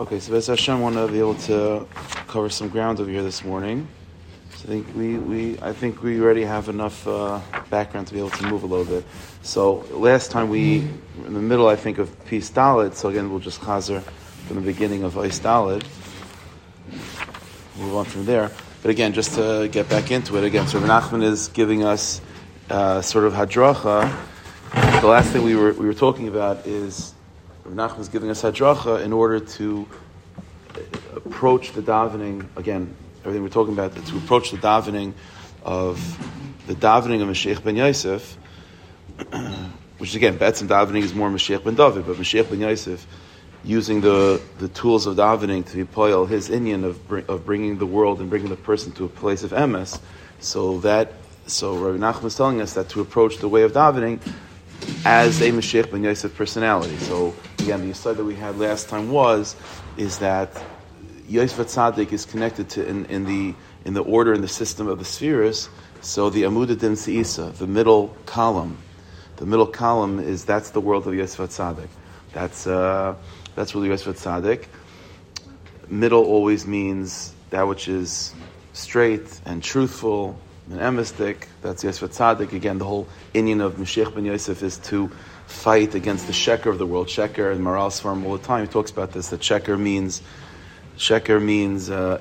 Okay, so B'ezras Hashem, I want to be able to cover some ground over here this morning. So I think we already have enough background to be able to move a little bit. So last time we were in the middle, I think, of Pis Dalet. So again, we'll just chazer from the beginning of Pis Dalet. Move on from there. But again, just to get back into it again, so Reb Nachman is giving us sort of hadracha. The last thing we were talking about is. Reb Nachman is giving us hadracha in order to approach the davening again. Everything we're talking about to approach the davening of Mashiach ben Yosef, which again, Betzim davening is more Mashiach ben David, but Mashiach ben Yosef using the tools of davening to be poil his inyan of bringing the world and bringing the person to a place of emes. So Reb Nachman is telling us that to approach the way of davening as a Mashiach ben Yosef personality. So again, the aside that we had last time is that Yosef HaTzadik is connected to in the order and the system of the spheres. So the Amud Adin Seisa, the middle column is that's the world of Yosef HaTzadik. That's really Yosef HaTzadik. Middle always means that which is straight and truthful. An emistic, that's Yosef HaTzadik. Again, the whole inyan of Mashiach ben Yosef is to fight against the sheker of the world. Sheker and Maral Svarim all the time. He talks about this. That sheker means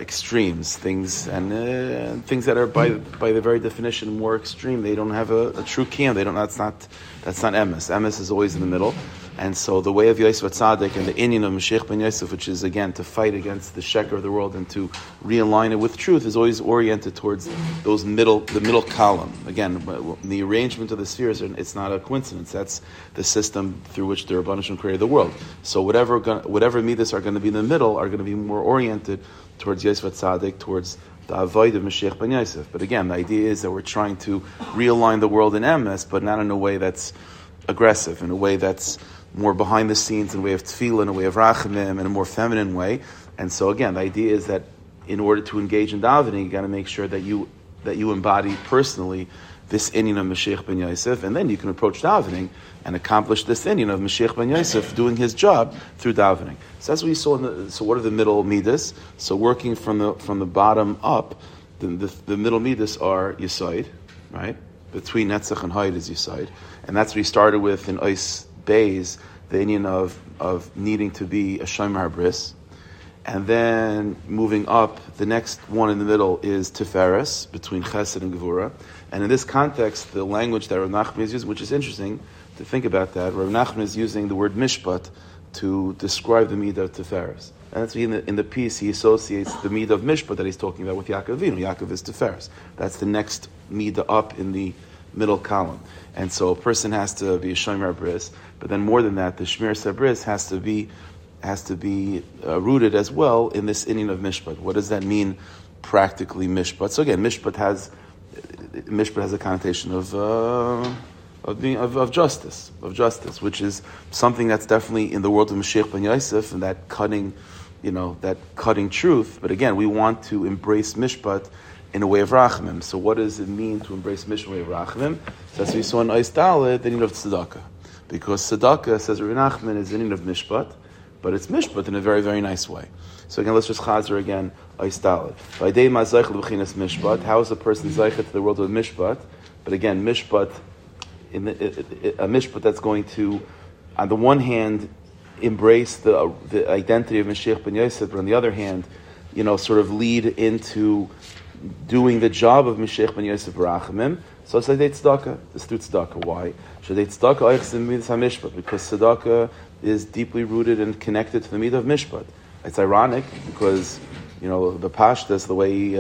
extremes, things and things that are by the very definition more extreme. They don't have a true camp. They don't. That's not emes. Emes is always in the middle. And so the way of Yosef HaTzadik and the inyan of Mashiach ben Yosef, which is again to fight against the sheker of the world and to realign it with truth, is always oriented towards the middle column. Again, the arrangement of the spheres, it's not a coincidence. That's the system through which the Rebbeinu Shem created the world. So whatever midas are going to be in the middle are going to be more oriented towards Yosef HaTzadik, towards the avoid of Mashiach ben Yosef. But again, the idea is that we're trying to realign the world in emes, but not in a way that's aggressive, in a way that's more behind the scenes, in a way of tefillah, in a way of rachamim, in a more feminine way. And so again, the idea is that in order to engage in davening, you got to make sure that you embody personally this inyan of Mashiach ben Yosef, and then you can approach davening and accomplish this inyan of Mashiach ben Yosef doing his job through davening. So that's what you saw. So what are the middle midas? So working from the bottom up, the middle midas are yisoid, right? Between netzach and hayid is yisoid, and that's what he started with in Ois Bays, the inyan of needing to be a shomer habris, and then moving up, the next one in the middle is tiferes between chesed and gevura. And in this context, the language that Reb Nachman is using, which is interesting to think about, that Reb Nachman is using the word mishpat to describe the midah of tiferes, and that's in the piece he associates the midah of mishpat that he's talking about with Yaakov Avinu. Yaakov is tiferes. That's the next midah up in the middle column. And so a person has to be a shomer habris, but then more than that, the shmiras habris has to be rooted as well in this inyan of mishpat. What does that mean practically, mishpat? So again, mishpat has a connotation of justice, which is something that's definitely in the world of Mashiach ben Yosef, and that cutting truth. But again, we want to embrace mishpat in a way of rachamim. So what does it mean to embrace mishpat in a way of rachamim? So as we saw in Ois Dalet, the inyan of tzedakah. Because tzedakah, says Reb Nachman, is the inyan of mishpat, but it's mishpat in a very, very nice way. So again, let's just chazer again, Ois Dalet. How is a person zaychet to the world of mishpat? But again, mishpat, a mishpat that's going to, on the one hand, embrace the identity of Mashiach ben Yosef, but on the other hand, sort of lead into doing the job of Mashiach ben Yosef Barachamim. So it's like tzedakah. It's through tzedakah. Why? Because tzedakah is deeply rooted and connected to the midah of mishpat. It's ironic because, the pashtas, the way,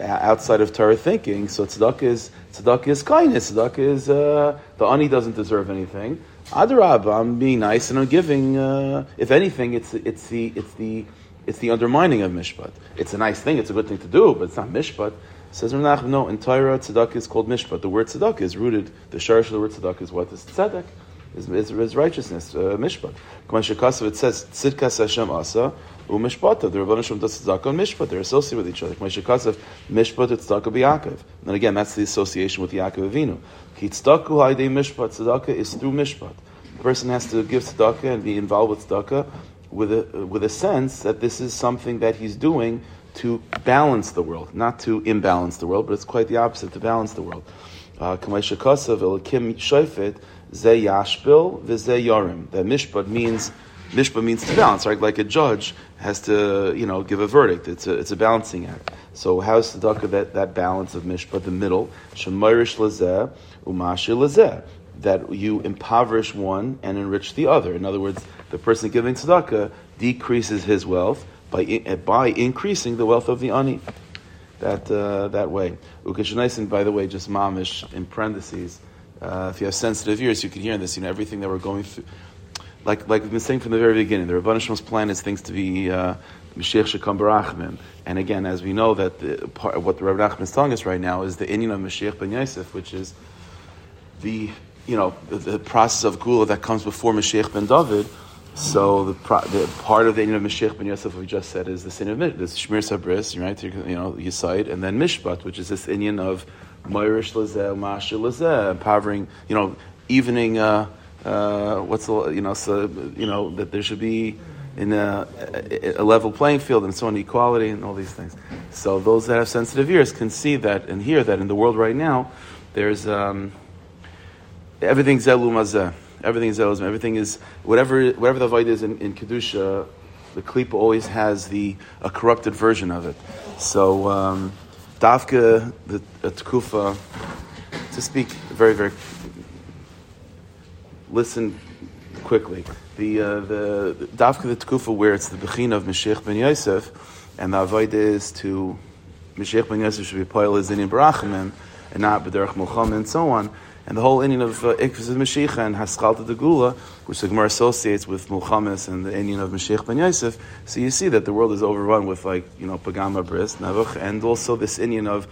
outside of Torah thinking, so tzedakah is kindness. Tzedakah is, the ani doesn't deserve anything. Adarab, I'm being nice and I'm giving, if anything, it's the undermining of mishpat. It's a nice thing, it's a good thing to do, but it's not mishpat. Says Reb Nachman, no, in Torah, tzedakah is called mishpat. The word tzedakah is rooted, the sharish of the word tzedakah is what? It's tzedek, is righteousness, mishpat. It says, tzidkas Hashem asa, u'mishpata. The Rebbeinu Shem does tzedakah and mishpat. They're associated with each other. Mishpat tzedakah b'Yaakov. And again, that's the association with Yaakov Avinu. Ki tzedakah haidei mishpat. Tzedakah is through mishpat. The person has to give tzedakah and be involved with tzedakah with a sense that this is something that he's doing to balance the world, not to imbalance the world, but it's quite the opposite, to balance the world. That mishpat means to balance, right? Like a judge has to, give a verdict. It's a balancing act. So how is tzedakah that balance of mishpat, the middle? Shemorish lezeh umashi lezeh, that you impoverish one and enrich the other. In other words, the person giving tzedakah decreases his wealth by increasing the wealth of the ani. That way. Ukeshnaisen, by the way, just mamish in parentheses. If you have sensitive ears, you can hear this. Everything that we're going through. Like we've been saying from the very beginning, the Rebbeinu Shlomo's plan is things to be Mashiach shekom barachmim. And again, as we know, that what the Reb Nachman is telling us right now is the inyan of Mashiach ben Yosef, which is the process of Gula that comes before Mashiach ben David. So the part of the inyan of Mashiach ben Yosef we just said is the sin of this Shmir Sabris, right? Yisayit, and then Mishpat, which is this inyan of Moirish Lazeh, Mashir Lazeh, empowering, evening. That there should be in a level playing field and so on, equality and all these things. So those that have sensitive ears can see that and hear that in the world right now, there's everything zelu mazeh, everything is zeluzim, everything is whatever the void is in kedusha, the klipa always has a corrupted version of it. So davka the tkufa, to speak very very. Listen quickly. The Davka the Tekufa, where it's the Bechin of Mashiach ben Yosef, and the Avodah is to Mashiach ben Yosef should be Poel as Indian Barachimim, and not B'derech Mulchama, and so on. And the whole Indian of Ikvus of Mashiach and Haschalta de Gula, which the Gemara associates with Mulchamas and the Indian of Mashiach ben Yosef. So you see that the world is overrun with Pagama Bris, Nevuch, and also this Indian of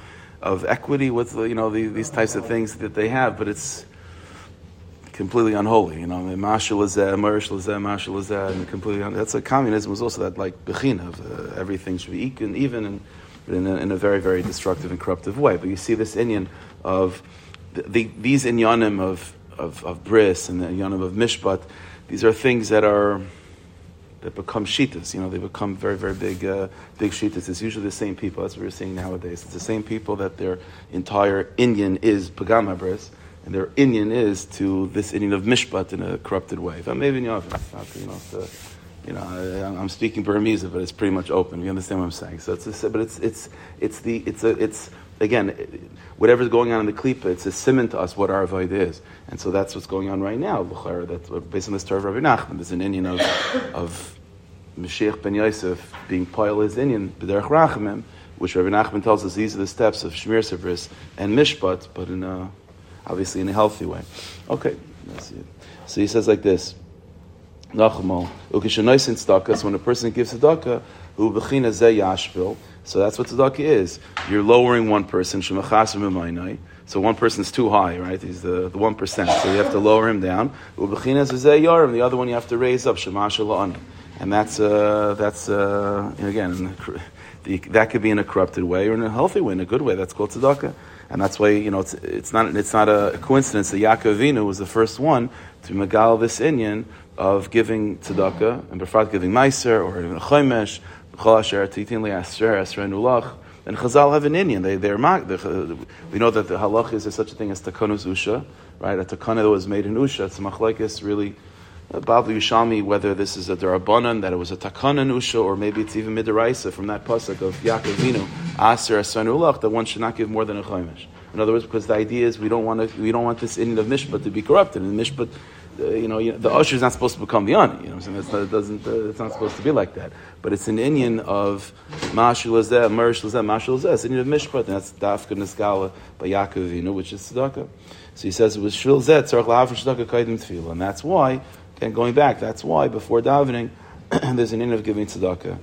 equity with these types of things that they have, but it's completely unholy, and completely that's what communism was also, that bechina of everything should be even in a very very destructive and corruptive way. But you see this inyan of these inyanim of bris and the inyanim of mishpat. These are things that become shitas. They become very very big shitas. It's usually the same people. That's what we're seeing nowadays. It's the same people that their entire inyan is pagama bris. And their inyan is to this inyan of mishpat in a corrupted way. I'm speaking Burmese, but it's pretty much open. You understand what I'm saying? So again, whatever's going on in the klipa, it's a simon to us what our avoid is, and so that's what's going on right now. That's based on the story of Rabbi Nachman. There's an inyan of Mashiach ben Yosef being piled as inyan b'derech rachamim, which Rabbi Nachman tells us these are the steps of shmir savris and mishpat, but in a obviously in a healthy way. Okay, let's see it. So he says like this, Nachmo, ukishanoisin tzedakah, so when a person gives tzedakah, hu b'china zeh yashvil, so that's what tzedakah is. You're lowering one person, shemachas v'mainai, so one person's too high, right? He's the 1%, so you have to lower him down. Hu b'china zeh yarim, the other one you have to raise up, shemashal la'ani. And that's again, that could be in a corrupted way or in a healthy way, in a good way. That's called tzedakah. And that's why it's not a coincidence that Yaakov Avinu was the first one to megal this inyan of giving tzedakah and befrat giving meiser or even a chomesh, b'chol asher titin le'asher esrenu lach. And Chazal have an inyan. We know that the halach is such a thing as takonus usha, right? A takana that was made in usha. It's a machlekes really. Bavli Yushalmi, whether this is a derabanan, that it was a takana nusha, or maybe it's even midaraisa from that pasuk of Yaakov Avinu, aser asan ulach, that one should not give more than a chomesh. In other words, because the idea is we don't want this inyan of mishpat to be corrupted. And mishpat, the usher is not supposed to become the ani. It's not supposed to be like that. But it's an inyan of mashul azeh, merish lazeh, mashul azeh. It's an inyan of mishpat, and that's dafka neskala by Yaakov Avinu, which is tzedakah. So he says it was shil zeh tzarich lahavin tzedakah kaidim tefillah, and that's why. And going back, that's why before davening, there's an inyan of giving tzedakah.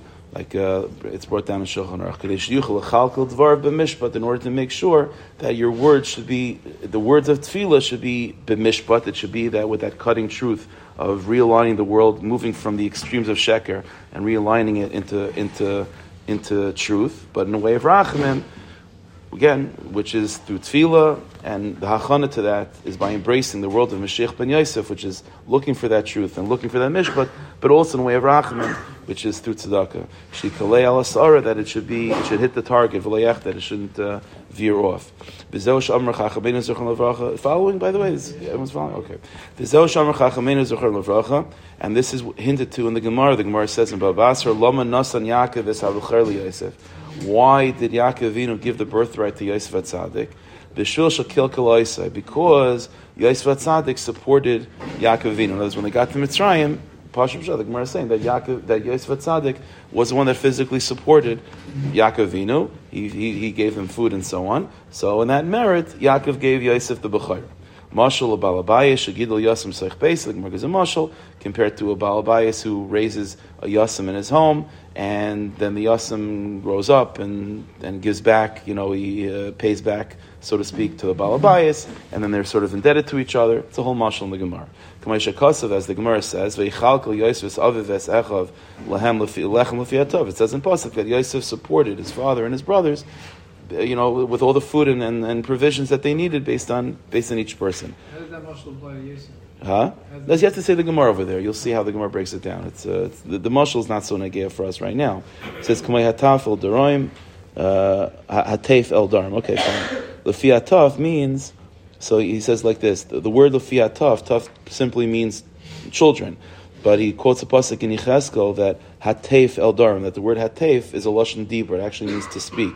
It's brought down in Shulchan Aruch. In order to make sure that your words should be, the words of tefillah should be b'mishpat. It should be that with that cutting truth of realigning the world, moving from the extremes of sheker and realigning it into truth, but in a way of rachamim, again, which is through tefillah, and the hachana to that is by embracing the world of Mashiach ben Yosef, which is looking for that truth and looking for that mishpat, but also in the way of Rachman, which is through tzedakah. Shikalei al asara, that it should hit the target, v'layach, that it shouldn't veer off. Following, by the way, everyone's following? Okay. And this is hinted to in the Gemara. The Gemara says in Bava Basra, Lama nasan Yaakov es havucher li Yosef. Why did Yaakov Avinu give the birthright to Yosef HaTzadik? Because Yosef HaTzadik supported Yaakov Avinu. In other words, when they got to Mitzrayim, Pasha B'Shah, the Gemara is saying that Yosef HaTzadik was the one that physically supported Yaakov Avinu. He gave him food and so on. So in that merit, Yaakov gave Yosef the Bechor. Mashal Abalabayas, Shagidl Yassim Saich Beis, the Gemara is a mashal, compared to a Balabayas who raises a Yassim in his home, and then the Yassim grows up and gives back, he pays back, so to speak, to the Balabayas, and then they're sort of indebted to each other. It's a whole mashal in the Gemara. Kamaisha Kasav, as the Gemara says, Veichalkel Yosef Aviv Es Echav, Lehem Lechem Lefi Atov. It says in Pasuk that Yosef supported his father and his brothers, with all the food and provisions that they needed based on each person. How does that mashal apply to Yosef? Huh? You have to say the Gemara over there. You'll see how the Gemara breaks it down. It's the mashal is not so negea for us right now. It says Kamei Hataf El Darim, Hatef El Darim. Okay, fine. Lefi Ataf means, so he says like this, the word Lefi Ataf, Taf simply means children. But he quotes a pasuk in Yechezkel that Hatef El Darim, that the word Hatef is a Lashon Dibur. It actually means to speak.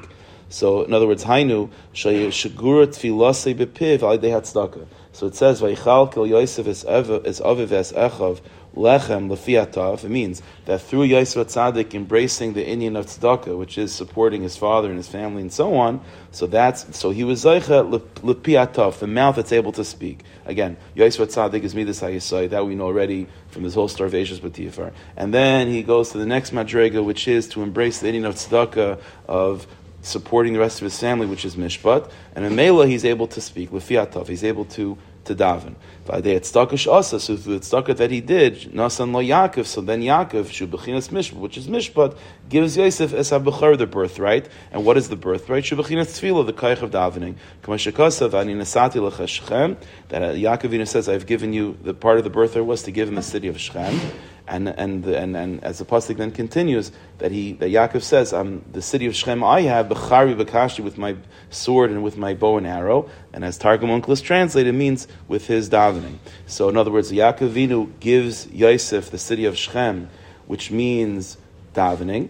So, in other words, Hainu shagura tfilasei bepiv alidei hatzedakah. So it says vayichalkel Yosef es aviv es echav lechem lefi atav. It means that through Yosef HaTzadik embracing the Indian of tzedakah, which is supporting his father and his family and so on. So he was zaycha lepi atav, the mouth that's able to speak. Again, Yosef HaTzadik is midas hayisai, that we know already from this whole starvations b'tifar. And then he goes to the next madrega, which is to embrace the Indian of tzedakah of supporting the rest of his family, which is Mishpat, and in Mela he's able to speak, Lefiatav, he's able to daven. They had Tztakash Asa, so through the Tztaka that he did, Nasan Lo Yaakov, so then Yaakov, Shubachinas Mishpat, which is Mishpat, gives Yosef Es HaBechor the birthright, and what is the birthright? Shubachinas Tefillah, the Kayach of davening. Kamashakasav, Ani Nasati Lecha Shechem, that Yaakov Avinu says, I've given you, the part of the birthright was to give him the city of Shechem. And as the pasuk then continues, that Yaakov says, the city of Shechem I have bechari bekashi, with my sword and with my bow and arrow. And as Targum Onkelos translated, means with his davening. So in other words, Yaakov Avinu gives Yosef the city of Shechem, which means davening.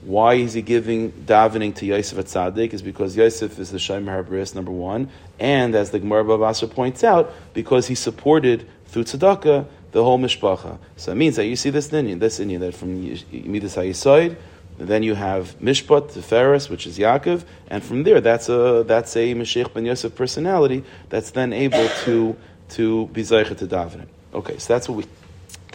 Why is he giving davening to Yosef HaTzadik? Is because Yosef is the Shomer HaBris, number one, and as the Gemara Bava Basra points out, because he supported through tzedakah the whole mishpacha. So it means that you see this Indian, that from Midas HaYisod, then you have Mishpat, the Ferris, which is Yaakov, and from there, that's a Mashiach ben Yosef personality that's then able to be Zaycha to davening. Okay, so that's what we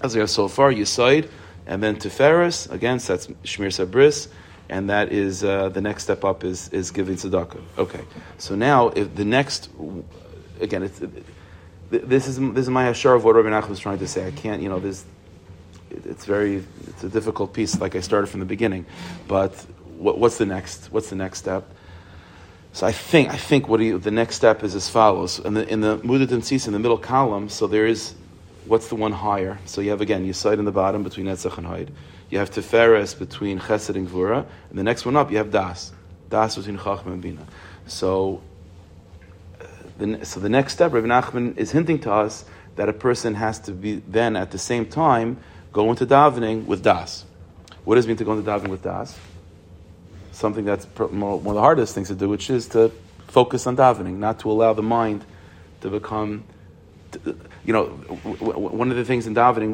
have so far, Yisod, and then to Ferris, again, so that's Shmir Sabris, and that is, the next step up is giving tzedakah. Okay, so now, if the next, again, This is my hashar of what Rabbi Nachman was trying to say. I can't, it's a difficult piece. Like I started from the beginning, but what's the next? What's the next step? So I think the next step is as follows. In the Mudat Tzis, in the middle column, so there is what's the one higher. So you have again Yisod in the bottom between Netzach and Hod. You have Tiferes between Chesed and Gvura, and the next one up you have Das between Chachma and Bina. So the next step, Reb Nachman is hinting to us that a person has to be then at the same time go into davening with das. What does it mean to go into davening with das? Something that's one of the hardest things to do, which is to focus on davening, not to allow the mind to become. One of the things in davening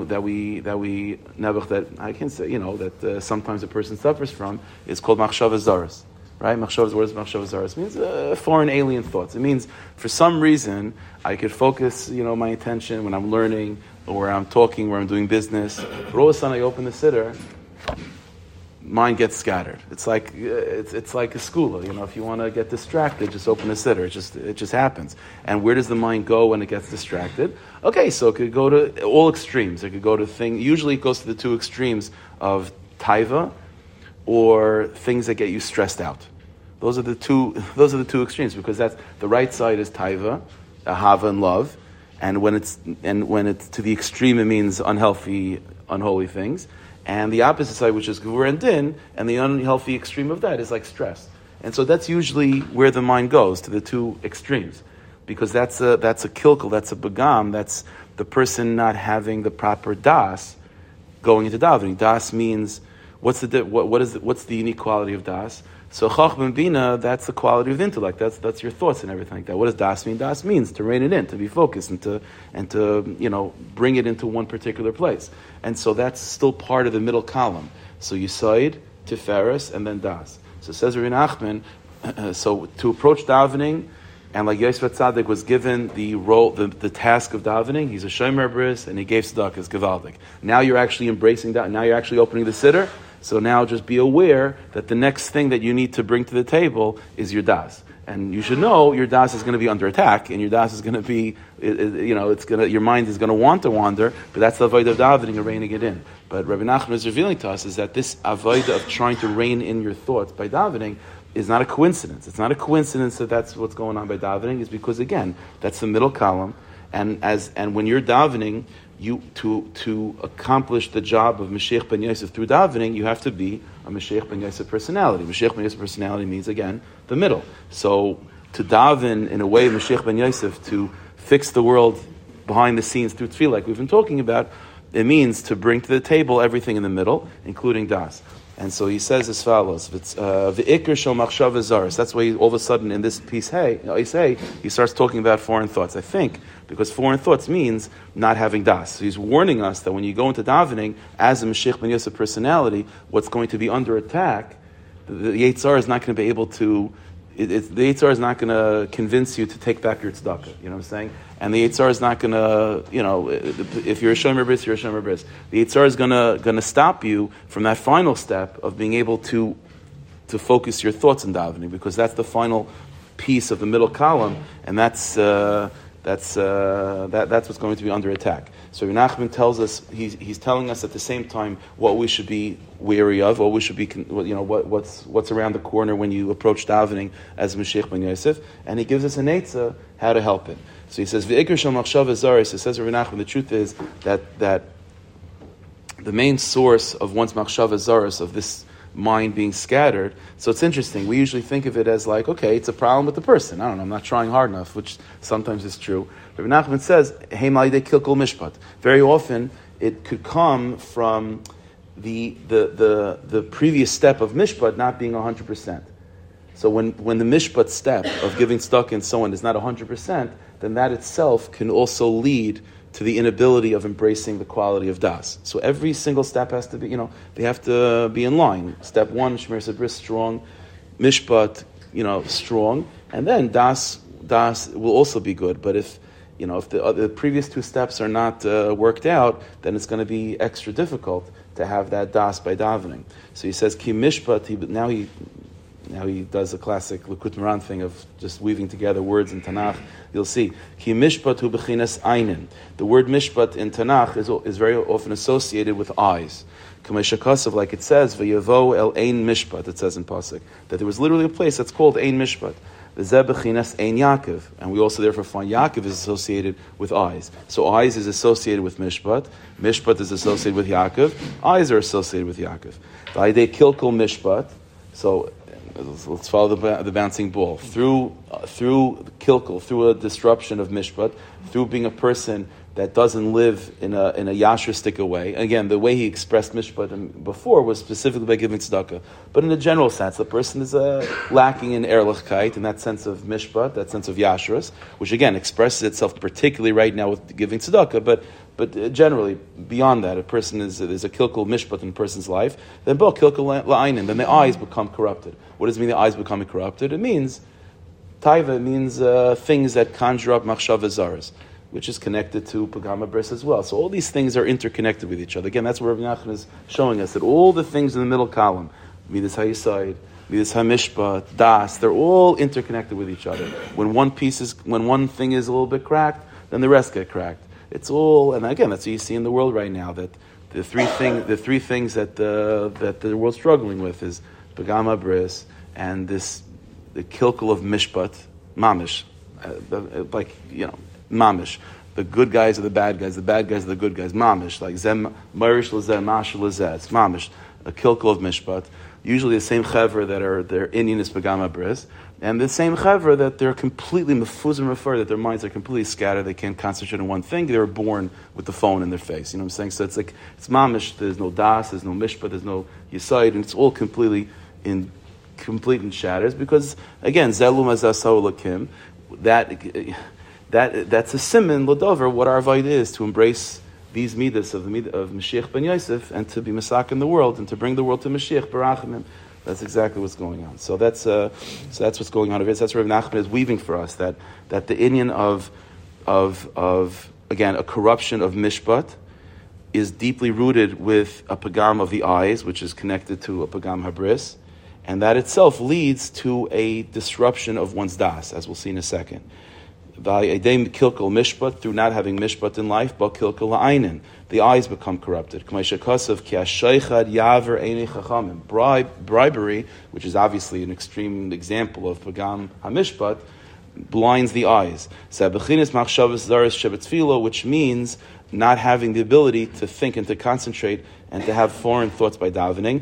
that sometimes a person suffers from is called machshava zaras. Right? What is machshavas zaras? It means foreign alien thoughts. It means for some reason I could focus, my attention when I'm learning or I'm talking, where I'm doing business. But all of a sudden I open the siddur, mind gets scattered. It's like it's like a skula. If you want to get distracted, just open the siddur. It just happens. And where does the mind go when it gets distracted? Okay, so it could go to all extremes. It could go to things. Usually it goes to the two extremes of taiva or things that get you stressed out. Those are the two extremes, because that's the right side is taiva, ahava, and love, and when it's to the extreme, it means unhealthy, unholy things. And the opposite side, which is gevur and din, and the unhealthy extreme of that is like stress. And so that's usually where the mind goes, to the two extremes, because that's a kilkel, that's a begam, that's the person not having the proper das going into davening. Das means what's the unique quality of das? So Chochmah Bina, that's the quality of the intellect. That's your thoughts and everything like that. What does das mean? Das means to rein it in, to be focused, and to bring it into one particular place. And so that's still part of the middle column. So Yisoid, Tiferes, and then das. So says Reb Nachman, so to approach davening, and like Yosef HaTzadik was given the role, the task of davening, he's a shomer bris, and he gave tzedakah, gevaldik. Now you're actually embracing that. Now you're actually opening the siddur. So now just be aware that the next thing that you need to bring to the table is your das. And you should know your das is going to be under attack, and your das is going to be, your mind is going to want to wander, but that's the avodah of davening and reining it in. But Rabbi Nachman is revealing to us is that this avodah of trying to rein in your thoughts by davening is not a coincidence. It's not a coincidence that that's what's going on by davening. It's because, again, that's the middle column. And when you're davening, to accomplish the job of Mashiach ben Yosef through davening, you have to be a Mashiach ben Yosef personality. Mashiach ben Yosef personality means, again, the middle. So to daven in a way of Mashiach ben Yosef, to fix the world behind the scenes through tefillah, like we've been talking about, it means to bring to the table everything in the middle, including das. And so he says as follows: "V'ikr shel machshava zaris." That's why all of a sudden in this piece, he starts talking about foreign thoughts. I think because foreign thoughts means not having das. So he's warning us that when you go into davening as a Mashiach ben Yosef personality, what's going to be under attack, the Yetzirah is not going to be able to. The Yetzirah is not going to convince you to take back your tzedakah. You know what I'm saying? And the Yetzirah is not going to, if you're a shomer bris, you're a shomer bris. The Yetzirah is going to stop you from that final step of being able to focus your thoughts in davening, because that's the final piece of the middle column, and that's what's going to be under attack. So Reb Nachman tells us, he's telling us at the same time what we should be wary of, what we should be, what's around the corner when you approach davening as Mashiach ben Yosef, and he gives us an eitzah how to help it. So he says, "V'ikr shel machshava zaris." So says Reb Nachman, the truth is that the main source of one's machshava zaris, of this mind being scattered. So it's interesting. We usually think of it as like, okay, it's a problem with the person. I don't know, I'm not trying hard enough, which sometimes is true. But Reb Nachman says, kilkul mishpat. Very often it could come from the previous step of mishpat not being 100%. So when the mishpat step of giving tzedakah and so on is not 100%, then that itself can also lead to the inability of embracing the quality of das. So every single step has to be, they have to be in line. Step one, Shmir Sabris, strong. Mishpat, strong. And then das will also be good. But if the previous two steps are not worked out, then it's going to be extra difficult to have that das by davening. So he says, Ki mishpat, now he does a classic Lekutei Moharan thing of just weaving together words in Tanakh. You'll see, Ki mishpat hu b'chinas aynin. The word mishpat in Tanakh is very often associated with eyes. Kamei shakasav, like it says, v'yavo el ein mishpat, it says in Pasuk, that there was literally a place that's called ein mishpat. V'zeh b'chinas ein Yaakov. And we also therefore find Yaakov is associated with eyes. So eyes is associated with mishpat. Mishpat is associated with Yaakov. Eyes are associated with Yaakov. V'aydei kilkul mishpat. So let's follow the bouncing ball through kilkel, through a disruption of mishpat, through being a person that doesn't live in a yashristic way. Again, the way he expressed mishpat before was specifically by giving tzedakah, but in a general sense, the person is lacking in ehrlichkeit, in that sense of mishpat, that sense of yashris, which again expresses itself particularly right now with giving tzedakah, but generally, beyond that, there's a kilkul mishpat in a person's life, then both kilkul la'aynin, then the eyes become corrupted. What does it mean the eyes becoming corrupted? It means, taiva means things that conjure up machshava zaras, which is connected to pagama bris as well. So all these things are interconnected with each other. Again, that's where Rav Nachman is showing us that all the things in the middle column, midas hayisaid, midas hamishpat, das, they're all interconnected with each other. When one thing is a little bit cracked, then the rest get cracked. It's all, and again, that's what you see in the world right now. That the three things that the world's struggling with is Begama Bris and this the kilkel of mishpat, mamish, mamish. The good guys are the bad guys. The bad guys are the good guys. Mamish, like zem, marish lezeh, mash lezeh. It's mamish, a kilkel of mishpat. Usually the same chevra that are their Indian is pagama bris, and the same chevra that they're completely mefuzim refer, that their minds are completely scattered. They can't concentrate on one thing. They were born with the phone in their face. You know what I'm saying? So it's like it's mamish. There's no das. There's no mishpat. There's no yisaid, and it's all completely in complete and shatters because again zelum azasau lakim. That's a siman lodover. What our avodah is to embrace these midas of Mashiach ben Yosef and to be Masak in the world and to bring the world to Mashiach barachamim. That's exactly what's going on. So that's what's going on over here. That's where Reb Nachman is weaving for us that the inyan of again a corruption of mishpat is deeply rooted with a pagam of the eyes, which is connected to a pagam habris, and that itself leads to a disruption of one's das, as we'll see in a second. Kilkel mishpat, through not having mishpat in life, but kilkel la'ainin, the eyes become corrupted. Bribery, which is obviously an extreme example of pagam hamishpat, blinds the eyes. Which means not having the ability to think and to concentrate and to have foreign thoughts by davening.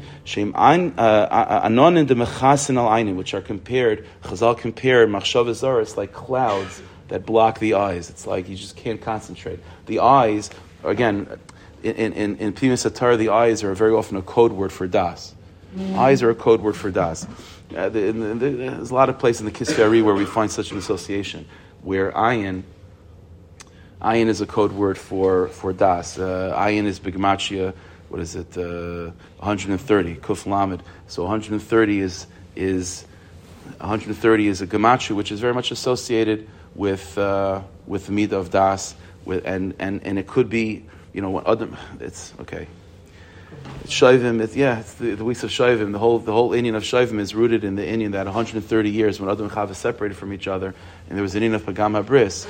Which are compared, Chazal compared machshavas zaras like clouds that block the eyes. It's like you just can't concentrate. The eyes, again, in Pimas Atar, the eyes are very often a code word for das. Mm. Eyes are a code word for das. There's a lot of places in the Kisvei where we find such an association, where ayin is a code word for das. Ayin is bigmachia. What is it? 130 kuf lamed. So 130 is a gemachu, which is very much associated with the midah of das, and it could be, you know, other, it's okay. Shavim, it's the weeks of Shavim. The whole Indian of Shavim is rooted in the Indian that 130 years when Adam and Chava separated from each other, and there was an Indian of pagam habris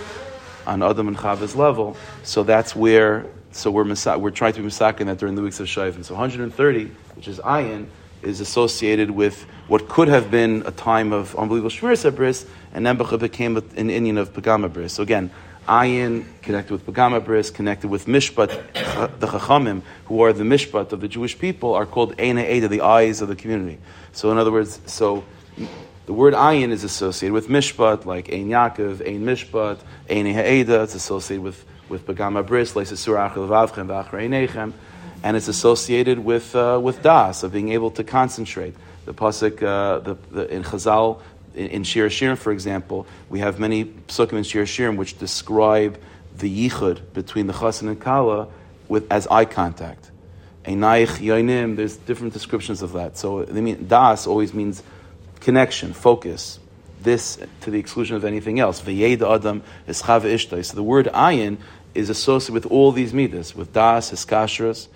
on Adam and Chava's level. So that's where. So we're trying to be misakin that during the weeks of Shavim. So 130, which is ayin, is associated with what could have been a time of unbelievable shmiras habris, and Nebuchadnezzar became an Indian of pagam habris. So again, ayin connected with pagam habris, connected with mishpat. The chachamim, who are the mishpat of the Jewish people, are called Eina Eda, the eyes of the community. So in other words, so the word ayin is associated with mishpat, like Ein Yaakov, Ein Mishpat, Ein Ha'eda. It's associated with pagam habris, leisesur achel vavchem v'achrei nechem, and it's associated with das, of being able to concentrate. The pasuk in Chazal. In Shir Hashirim, for example, we have many psukim in Shir Hashirim which describe the yichud between the chassan and kala as eye contact. Einaich yoinim, there's different descriptions of that. So they mean das always means connection, focus, this to the exclusion of anything else. V'yeda adam eschav ishtai. So the word ayin is associated with all these midas, with das, hiskashras.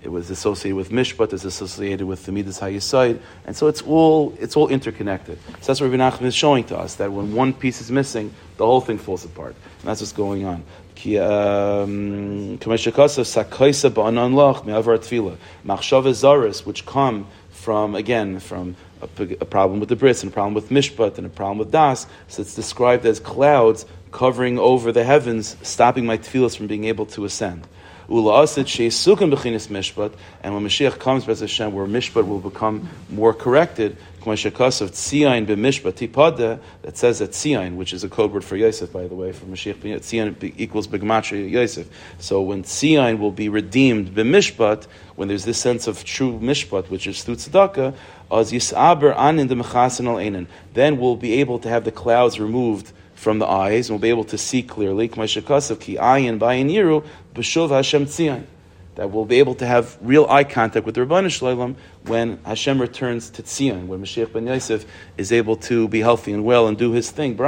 It was associated with mishpat. It's associated with the midas hayisaid, and so it's all interconnected. So that's what Reb Nachman is showing to us, that when one piece is missing, the whole thing falls apart. And that's what's going on. Machshavas zaros, which come from a problem with the bris, and a problem with mishpat, and a problem with das. So it's described as clouds covering over the heavens, stopping my tefillas from being able to ascend. Ula asid sheisukim b'chinas mishpat, and when Mashiach comes, B'ez Hashem, where mishpat will become more corrected, k'mashakos of tziyayin b'mishpat tipada, that says that tziyayin, which is a code word for Yosef, by the way, for Mashiach, tziyayin equals b'gematria Yosef. So when tziyayin will be redeemed b'mishpat, when there's this sense of true mishpat, which is through tzedakah, as yisaber anin d'mechasin al einin, then we'll be able to have the clouds removed from the eyes, and we'll be able to see clearly. That we'll be able to have real eye contact with the Rabbanu Shalom when Hashem returns to Tzion, when Mashiach ben Yosef is able to be healthy and well and do his thing. So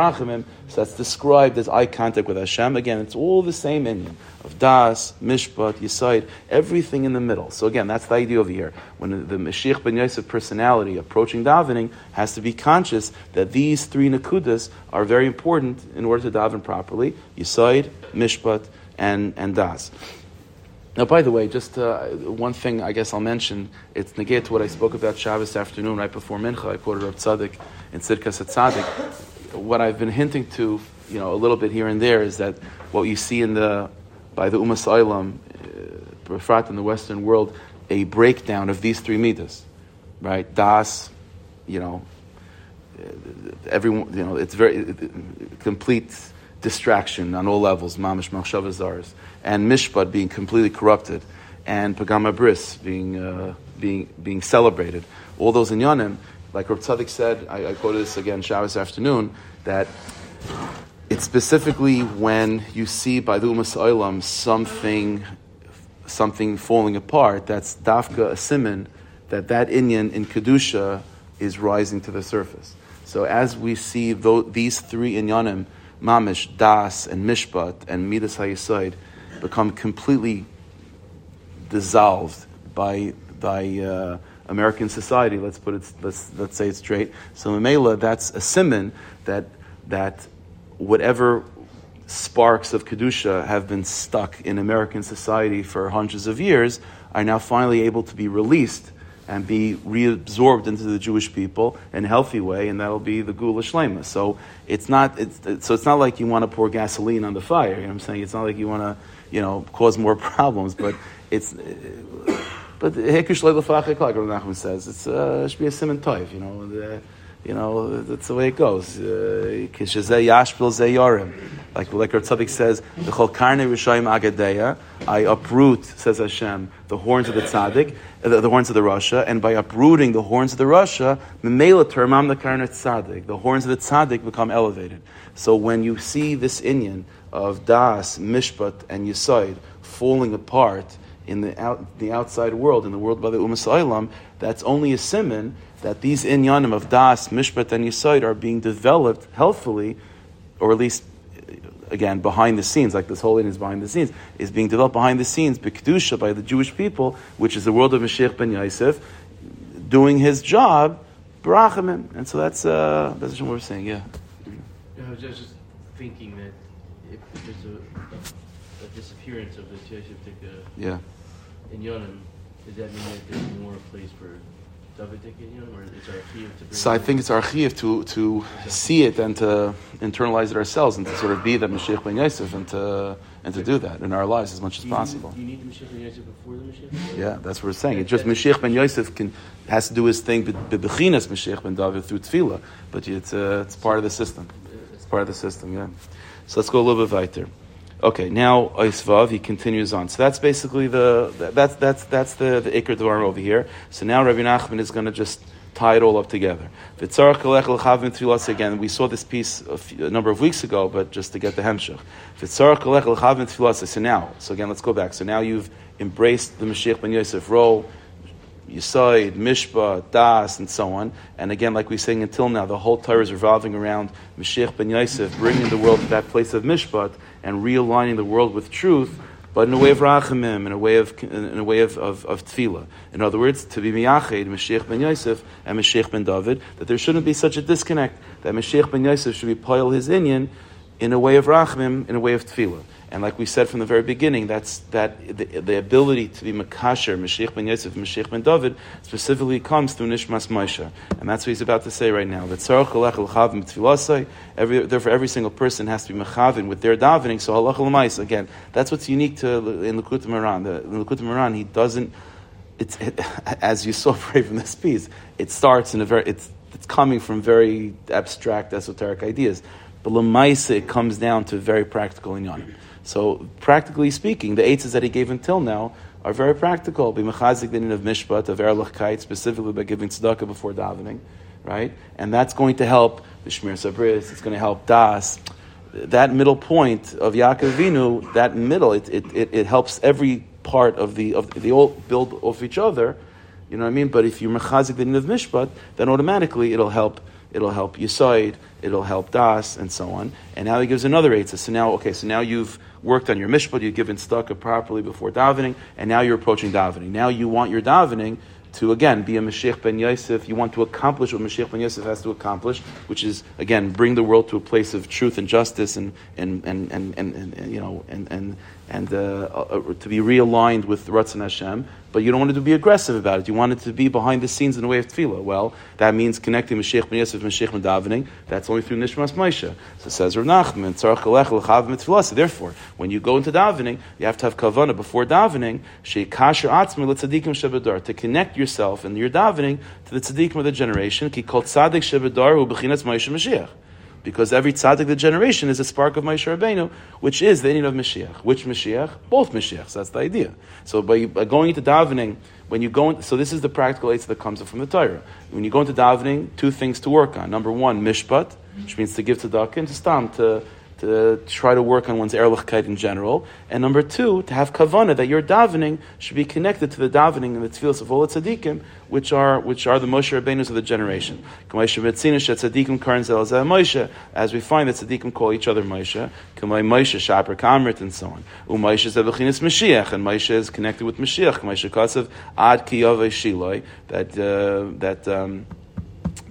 that's described as eye contact with Hashem. Again, it's all the same inyan of das, mishpat, yisaid, everything in the middle. So again, that's the idea over here. When the Mashiach ben Yosef personality approaching davening has to be conscious that these three nakudas are very important in order to daven properly: yisaid, mishpat, and das. Now, by the way, just one thing I guess I'll mention. It's negate to what I spoke about Shabbos afternoon right before Mincha. I quoted Reb Tzadik in Sidkas HaTzadik. What I've been hinting to, a little bit here and there, is that what you see by the Umas Olam, Befrat in the Western world, a breakdown of these three midas, right? Das, everyone, it's very complete distraction on all levels, mamish machshavas zaras, and mishpat being completely corrupted, and pagam habris being celebrated. All those inyanim, like Reb Tzadik said, I quoted this again Shabbos afternoon, that it's specifically when you see by the Umas Olam something falling apart, that's dafka a siman, that inyan in kedusha is rising to the surface. So as we see these three inyanim, mamish, das, and mishpat, and midas hayisaid, become completely dissolved by American society. Let's put it. Let's say it straight. So Mamela, that's a siman that whatever sparks of kedusha have been stuck in American society for hundreds of years are now finally able to be released and be reabsorbed into the Jewish people in a healthy way, and that'll be the Gula Shleima. So it's not like you want to pour gasoline on the fire. You know what I'm saying? It's not like you want to cause more problems, but it's but hekush leilafachik, like Reb Nachman says, it's should be a siman toiv. That's the way it goes. Like Reb Tzadik says, the Chol Karnei Rishayim Agadeya, I uproot, says Hashem, the horns of the tzaddik, the horns of the rasha, and by uprooting the horns of the rasha, Memela Termam the Karnei Tzaddik, the horns of the tzaddik become elevated. So when you see this inyan of das, mishpat, and yisoid falling apart in the outside world, in the world by the Umas Olam, that's only a siman that these inyanim of das, mishpat, and yisoid are being developed healthfully, or at least, again, behind the scenes, like this whole thing is behind the scenes, is being developed behind the scenes, b'kedusha, by the Jewish people, which is the world of Mashiach ben Yosef, doing his job, barachamim. And so that's what we're saying, yeah. I was just thinking that if there's a disappearance of the Yosef Tikka in Yonim, does that mean that there's more place for David Tikka, or it's our chiyuv to bring? So I think it's our chiyuv to see it and to internalize it ourselves and to sort of be the Mashiach ben Yosef and to do that in our lives as much as possible. Do you need the Mashiach ben Yosef before the Mashiach ben Yosef? Yeah, that's what we're saying. It's just Mashiach ben Yosef has to do his thing b'bechinas Mashiach ben David through tefillah, but it's part of the system. It's part of the system, yeah. So let's go a little bit weiter. Okay, now Oisvav, he continues on. So that's basically the Iker Dvar over here. So now Rabbi Nachman is going to just tie it all up together. Again, we saw this piece a number of weeks ago, but just to get the Hemshech. So again, let's go back. So now you've embraced the Mashiach ben Yosef role, Yisoid, Mishpat, Das, and so on. And again, like we were saying until now, the whole Torah is revolving around Mashiach ben Yosef, bringing the world to that place of Mishpat and realigning the world with truth, but in a way of Rachamim, in a way of Tefillah. In other words, to be miyached, Mashiach ben Yosef and Mashiach ben David, that there shouldn't be such a disconnect, that Mashiach ben Yosef should be poil his inyan in a way of Rachamim, in a way of Tefillah. And like we said from the very beginning, the ability to be makasher, Mashiach ben Yosef, Mashiach ben David, specifically comes through Nishmas Moshe. And that's what he's about to say right now. Therefore, every single person has to be mechavin with their davening. So halachah l'mais, again, that's what's unique to in Lekutei Moharan. In Lekutei Moharan, he doesn't. As you saw right from this piece, it starts in a very. It's coming from very abstract, esoteric ideas, but l'maisa it comes down to very practical inyanim. So, practically speaking, the eitzes that he gave until now are very practical. Be mechazik the din of mishpat, of erlichkeit, specifically by giving tzedakah before davening, right? And that's going to help the shmir sabris, it's going to help das. That middle point of Yaakov Avinu, that middle, it helps every part of they all build off each other, you know what I mean? But if you mechazik the din of mishpat, then automatically it'll help. It'll help Yisoid, it'll help Das, and so on. And now he gives another eitzah. So now you've worked on your mishpat, you've given tzedakah properly before davening, and now you're approaching davening. Now you want your davening to, again, be a Mashiach ben Yosef. You want to accomplish what Mashiach ben Yosef has to accomplish, which is, again, bring the world to a place of truth and justice and and to be realigned with Ratzon Hashem, but you don't want it to be aggressive about it. You want it to be behind the scenes in the way of tefillah. Well, that means connecting Mashiach ben Yosef and Mashiach ben David. That's only through Nishmas Moshe. So it says Reb Nachman, therefore, when you go into davening, you have to have kavanah before davening, to connect yourself and your davening to the tzaddikim of the generation, because every tzaddik of the generation is a spark of Moshe Rabbeinu, which is the inyan of Mashiach. Which Mashiach? Both Mashiachs. That's the idea. So by going into davening, when you go, so this is the practical aid that comes from the Torah. When you go into davening, two things to work on. Number one, mishpat, which means to give tzedakah, and to stam, to try to work on one's erlichkeit in general. And number two, to have kavanah, that your davening should be connected to the davening and the tefillos of all the tzaddikim, which are the Moshe Rabbeinus of the generation. As we find that tzaddikim call each other Moshe, and so on. And Moshe is connected with Mashiach,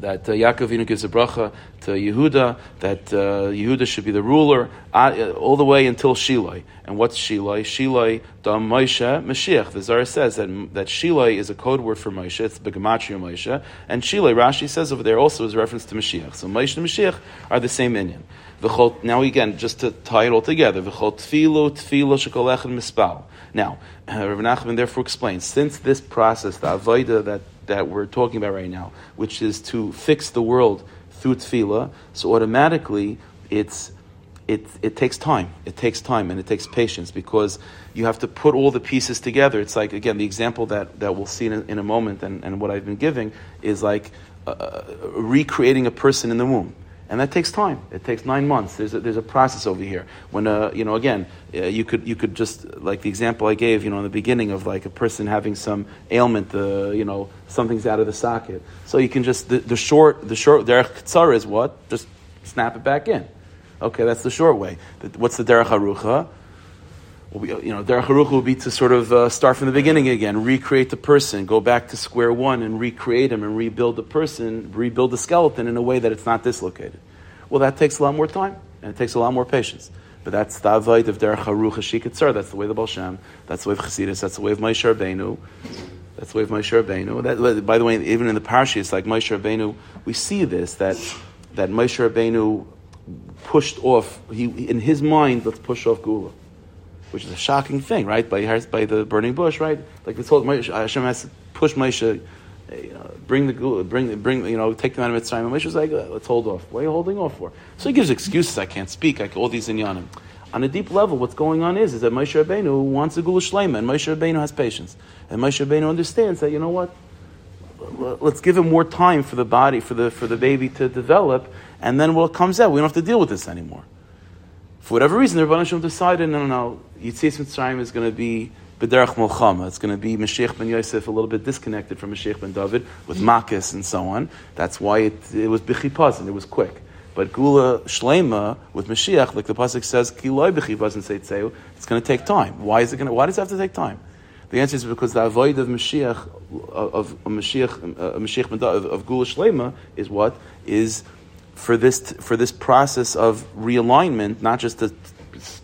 that Yaakov Avinu gives a bracha to Yehuda, that Yehuda should be the ruler, all the way until Shilai. And what's Shilai? Shilai, Dam Moshe, Mashiach. The Zohar says that Shilai is a code word for Moshe, it's the Gematria Moshe, and Shilai, Rashi says over there, also is a reference to Mashiach. So Moshe and Mashiach are the same inyan. Now again, just to tie it all together, now, Reb Nachman therefore explains, since this process, the Avodah that we're talking about right now, which is to fix the world through tefillah, so automatically it takes time. It takes time and it takes patience, because you have to put all the pieces together. It's like, again, the example that we'll see in a moment and what I've been giving is like recreating a person in the womb. And that takes time. It takes 9 months. There's a process over here. When you could just like the example I gave, in the beginning of like a person having some ailment, something's out of the socket. So you can just the short derech ketzara is what? Just snap it back in. Okay, that's the short way. What's the derech harucha? Derech harucha will be to sort of start from the beginning again, recreate the person, go back to square one and recreate him and rebuild the person, rebuild the skeleton in a way that it's not dislocated. Well, that takes a lot more time and it takes a lot more patience. But that's the avayt of derech harucha shikatzar. That's the way of the Baal Shem. That's the way of Chassidus. That's the way of Moshe Rabbeinu. That's the way of Moshe Rabbeinu. That, by the way, even in the parsha, it's like Moshe Rabbeinu, we see this, that Moshe Rabbeinu pushed off, in his mind, let's push off Gula, which is a shocking thing, right? By the burning bush, right? Like this whole Hashem has to push Moshe, bring the take them out of Mitzrayim. And Moshe was like, let's hold off. What are you holding off for? So he gives excuses. I can't speak. All these inyanim. On a deep level, what's going on is that Moshe Rabbeinu wants a Gula Shleima, and Moshe Rabbeinu has patience, and Moshe Rabbeinu understands that let's give him more time for the body, for the baby to develop, and then what comes out, we don't have to deal with this anymore. For whatever reason, the Rebbeinu Shem decided, no, Yitzias Mitzrayim is going to be B'derech Milchama. It's going to be Mashiach ben Yosef a little bit disconnected from Mashiach ben David with Makis and so on. That's why it was B'chipazin, it was quick. But Gula Shleima with Mashiach, like the Pasuk says, Ki loy B'chipazin seitzeu, it's going to take time. Why does it have to take time? The answer is because the avoid of Mashiach, Mashiach ben David, of Gula Shleima is what? Is for this process of realignment, not just to,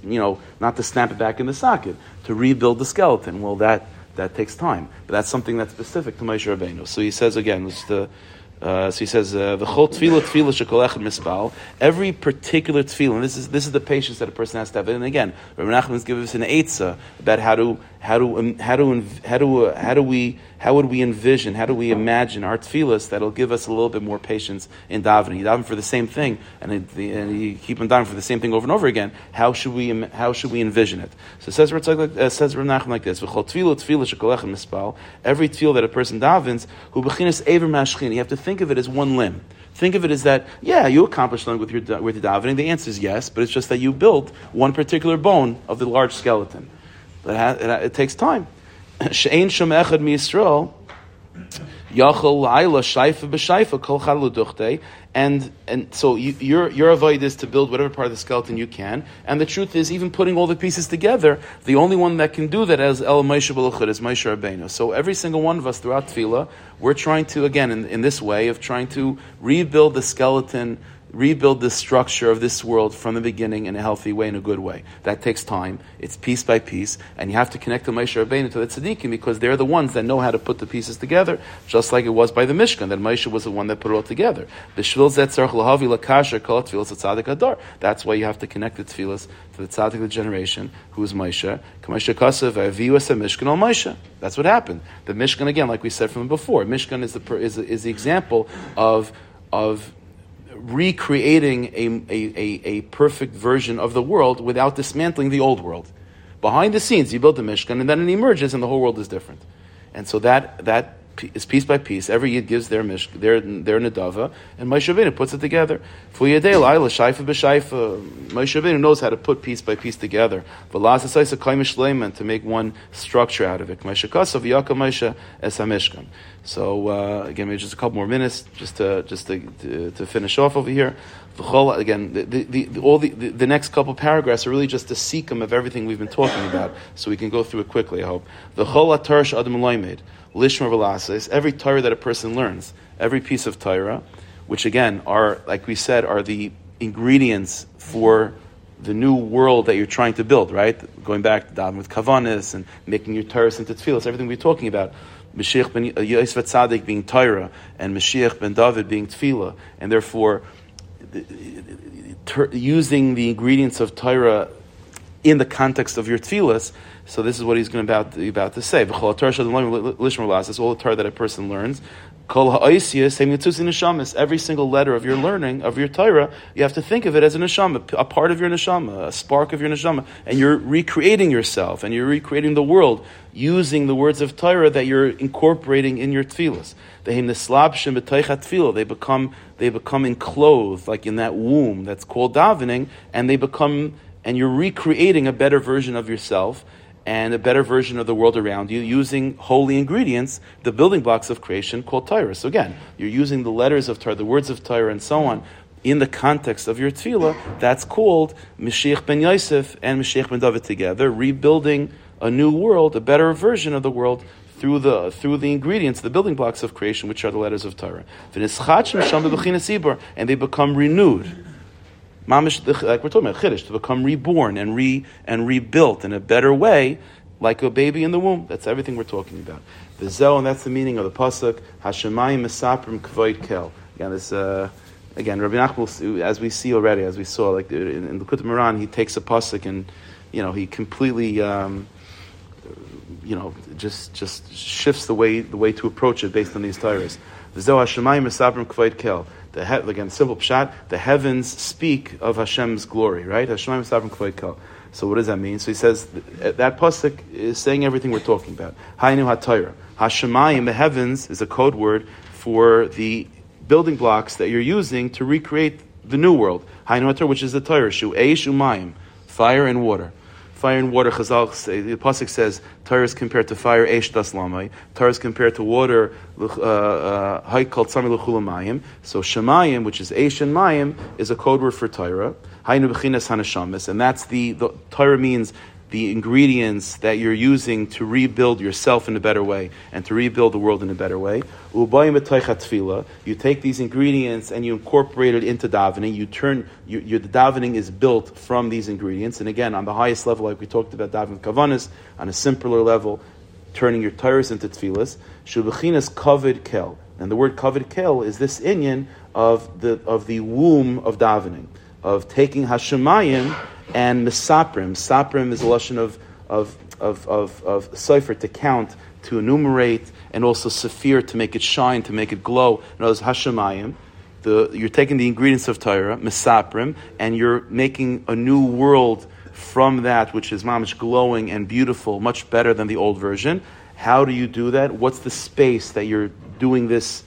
not to snap it back in the socket, to rebuild the skeleton. Well, that takes time, but that's something that's specific to Moshe Rabbeinu. So he says again, v'chol tefila shekol echad mispal, every particular tefila. And this is the patience that a person has to have. And again, Reb Nachman gives us an eitzah about how would we imagine our tefillas that'll give us a little bit more patience in davening. You daven for the same thing, and you keep on davening for the same thing over and over again. How should we envision it? So it says Reb Nachman like this: v'chol tefila shekol echad mispal, every tefila that a person davens, hu b'chinas eiver mashchin. You have to think of it as one limb. Think of it as that, you accomplished something with your davening. The answer is yes, but it's just that you built one particular bone of the large skeleton. It takes time. She'ein sham echad miYisrael yachol la'ila shayfa b'shayfa kol chad l'duchtei. And so your avoid is to build whatever part of the skeleton you can. And the truth is, even putting all the pieces together, the only one that can do that is El Moshe B'Luchud, is Moshe Rabbeinu. So every single one of us throughout Tefillah, we're trying to, again, in this way of trying to rebuild the skeleton rebuild the structure of this world from the beginning in a healthy way, in a good way. That takes time. It's piece by piece. And you have to connect the Moshe Rabbeinu to the Tzaddikim, because they're the ones that know how to put the pieces together, just like it was by the Mishkan, that Moshe was the one that put it all together. That's why you have to connect the Tefillas to the Tzaddik of the generation, who is Moshe. That's what happened. The Mishkan, again, like we said from before, Mishkan is the example of recreating a perfect version of the world without dismantling the old world. Behind the scenes, you build the Mishkan, and then it emerges, and the whole world is different. And so that is piece by piece. Every Yid gives their Nadava, and Moshe Rabbeinu puts it together. Moshe Rabbeinu knows how to put piece by piece together, to make one structure out of it. So again, maybe just a couple more minutes just to finish off over here. Again, the next couple paragraphs are really just the sikkim of everything we've been talking about, so we can go through it quickly, I hope. Every Torah that a person learns, every piece of Torah, which again are, like we said, are the ingredients for the new world that you're trying to build, right? Going back to davening with kavanas and making your Torah into tefillas, everything we're talking about. Mashiach ben Yosef HaTzadik being Torah, and Mashiach ben David being tefillah, and therefore using the ingredients of Torah in the context of your tefillas. So this is what he's going about to say. All the Torah that a person learns, every single letter of your learning, of your Torah, you have to think of it as a neshama, a part of your neshama, a spark of your neshama. And you're recreating yourself, and you're recreating the world using the words of Torah that you're incorporating in your tefillas. They become enclosed, like in that womb that's called davening, and you're recreating a better version of yourself and a better version of the world around you using holy ingredients, the building blocks of creation called Torah. So again, you're using the letters of Torah, the words of Torah, and so on, in the context of your tefillah. That's called Mashiach ben Yosef and Mashiach ben David together, rebuilding a new world, a better version of the world, through the ingredients, the building blocks of creation, which are the letters of Torah. And they become renewed. Mamish, like we're talking about Chiddush, to become reborn and rebuilt in a better way, like a baby in the womb. That's everything we're talking about. Vizel, and that's the meaning of the pasuk Hashemayim Mesaprim Kvoid Kel. Again, this again, Rabbi Nachman, as we saw, like in Lekutei Moharan, he takes a pasuk and he completely just shifts the way to approach it based on these Torahs. Vizel Hashemayim Mesaprim Kvoid Kel. Again, simple pshat, the heavens speak of Hashem's glory, right? Hashemayim Mesaprim Kvoid Kel. So what does that mean? So he says, that pasuk is saying everything we're talking about. Hainu HaTorah. Hashemayim, the heavens, is a code word for the building blocks that you're using to recreate the new world. Hainu HaTorah, which is the Torah. Shu'eish u'mayim, fire and water. Fire and water, Chazal, the pasuk says, Torah is compared to fire, Eish das lamai. Torah is compared to water, haikal tzami l'chul mayim. So shemayim, which is Eish and mayim, is a code word for Torah. Hainu b'chinas hanashamis, and that's the Torah means the ingredients that you're using to rebuild yourself in a better way and to rebuild the world in a better way. You take these ingredients and you incorporate it into davening. The davening is built from these ingredients. And again, on the highest level, like we talked about davening kavanas, on a simpler level, turning your Torahs into tefillas. Shubachinas kavod kel, and the word kavod kel is this inyan of the womb of davening, of taking hashemayim. And Mesaprim is a lesson of Sofer, to count, to enumerate, and also Sephir, to make it shine, to make it glow. In other words, Hashemayim, you're taking the ingredients of Torah, Mesaprim, and you're making a new world from that, which is mamish glowing and beautiful, much better than the old version. How do you do that? What's the space that you're doing this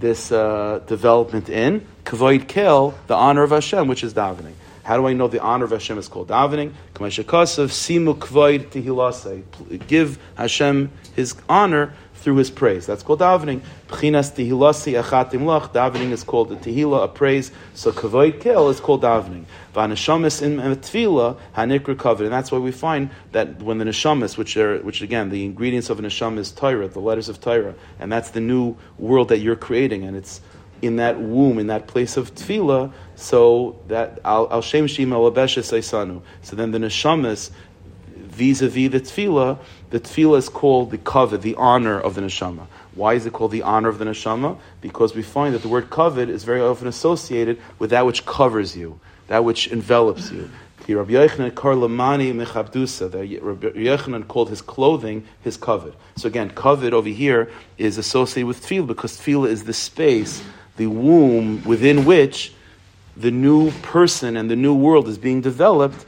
development in? Kavod Kel, the honor of Hashem, which is davening. How do I know the honor of Hashem is called davening? Give Hashem his honor through his praise. That's called davening. Davening is called a tehillah, a praise. So kavod kel is called davening. V'hanashamis in tefillah hanikra kavod. And that's why we find that when the neshamas, which again, the ingredients of a neshama is Torah, the letters of Torah, and that's the new world that you're creating, and it's in that womb, in that place of tefillah, so that al shem shima labeshes eisanu. So then the neshamas, vis-a-vis the tefillah is called the kavod, the honor of the neshama. Why is it called the honor of the neshama? Because we find that the word kavod is very often associated with that which covers you, that which envelops you. The Rabbi Yochanan kar lamani mechabdusa. The Rabbi Yochanan called his clothing his kavod. So again, kavod over here is associated with tefillah because tefillah is the space, the womb within which the new person and the new world is being developed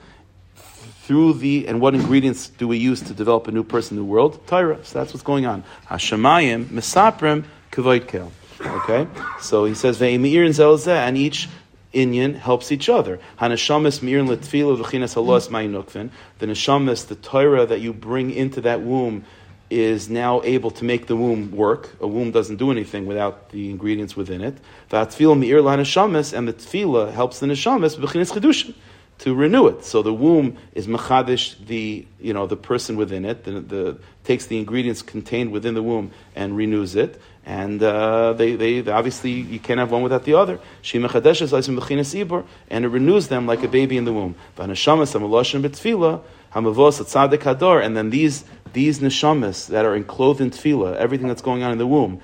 through the, and what ingredients do we use to develop a new person, new world? Torah. So that's what's going on. Hashemayim misaprim kavoidkel. Okay? So he says, ve'imir zelzeh, and each inyan helps each other. Hanashamas mirin l'tfilah v'chinas halos ma'inukvin. The neshamas, the Torah that you bring into that womb, is now able to make the womb work. A womb doesn't do anything without the ingredients within it. V'atfilah mi'ir l'hanashamas, and the tefillah helps the neshamas v'chinas chedushin, to renew it. So the womb is mechadish, the person within it, the takes the ingredients contained within the womb and renews it. And they obviously, you can't have one without the other. She mechadeshes leisim b'chinas ibor, and it renews them like a baby in the womb. V'neshamas hamoloshin b'tefila hamavos atzadik hador, and then these neshamas that are enclothed in tefila, everything that's going on in the womb,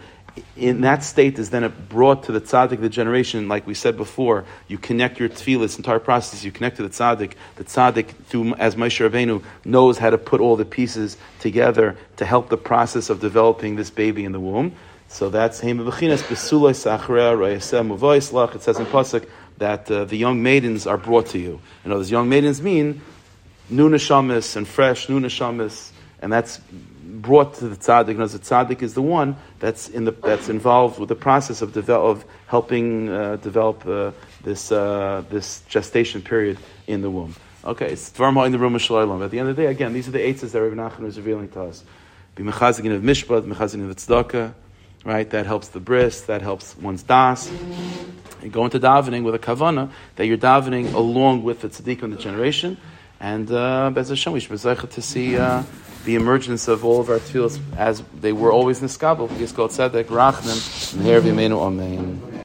in that state is then brought to the tzaddik, the generation, like we said before. You connect your tefillah, this entire process, you connect to the tzaddik. The tzaddik, through, as Moshe Rabbeinu, knows how to put all the pieces together to help the process of developing this baby in the womb. So that's Heima B'chinas, B'sulay Sachrea, Rayaseh, Muvay Slach. It says in Pasuk that the young maidens are brought to you. You know, those young maidens mean new neshamas and fresh new neshamas, and that's brought to the tzaddik, and as the tzaddik is the one that's involved with the process of helping develop this gestation period in the womb. Okay, it's Dvarma in the room of Shalom. At the end of the day, again, these are the eitzes that Reb Nachman is revealing to us. Be mechazigin of mishpat, mechazigin of tzedakah, right? That helps the bris, that helps one's das. And go into davening with a kavana that you're davening along with the tzaddik and the generation. And Bez Hashem, we should be zeicha to see the emergence of all of our tefillos as they were always in the Skabel. Please go tzedek, rachman, and here v'yemenu amen.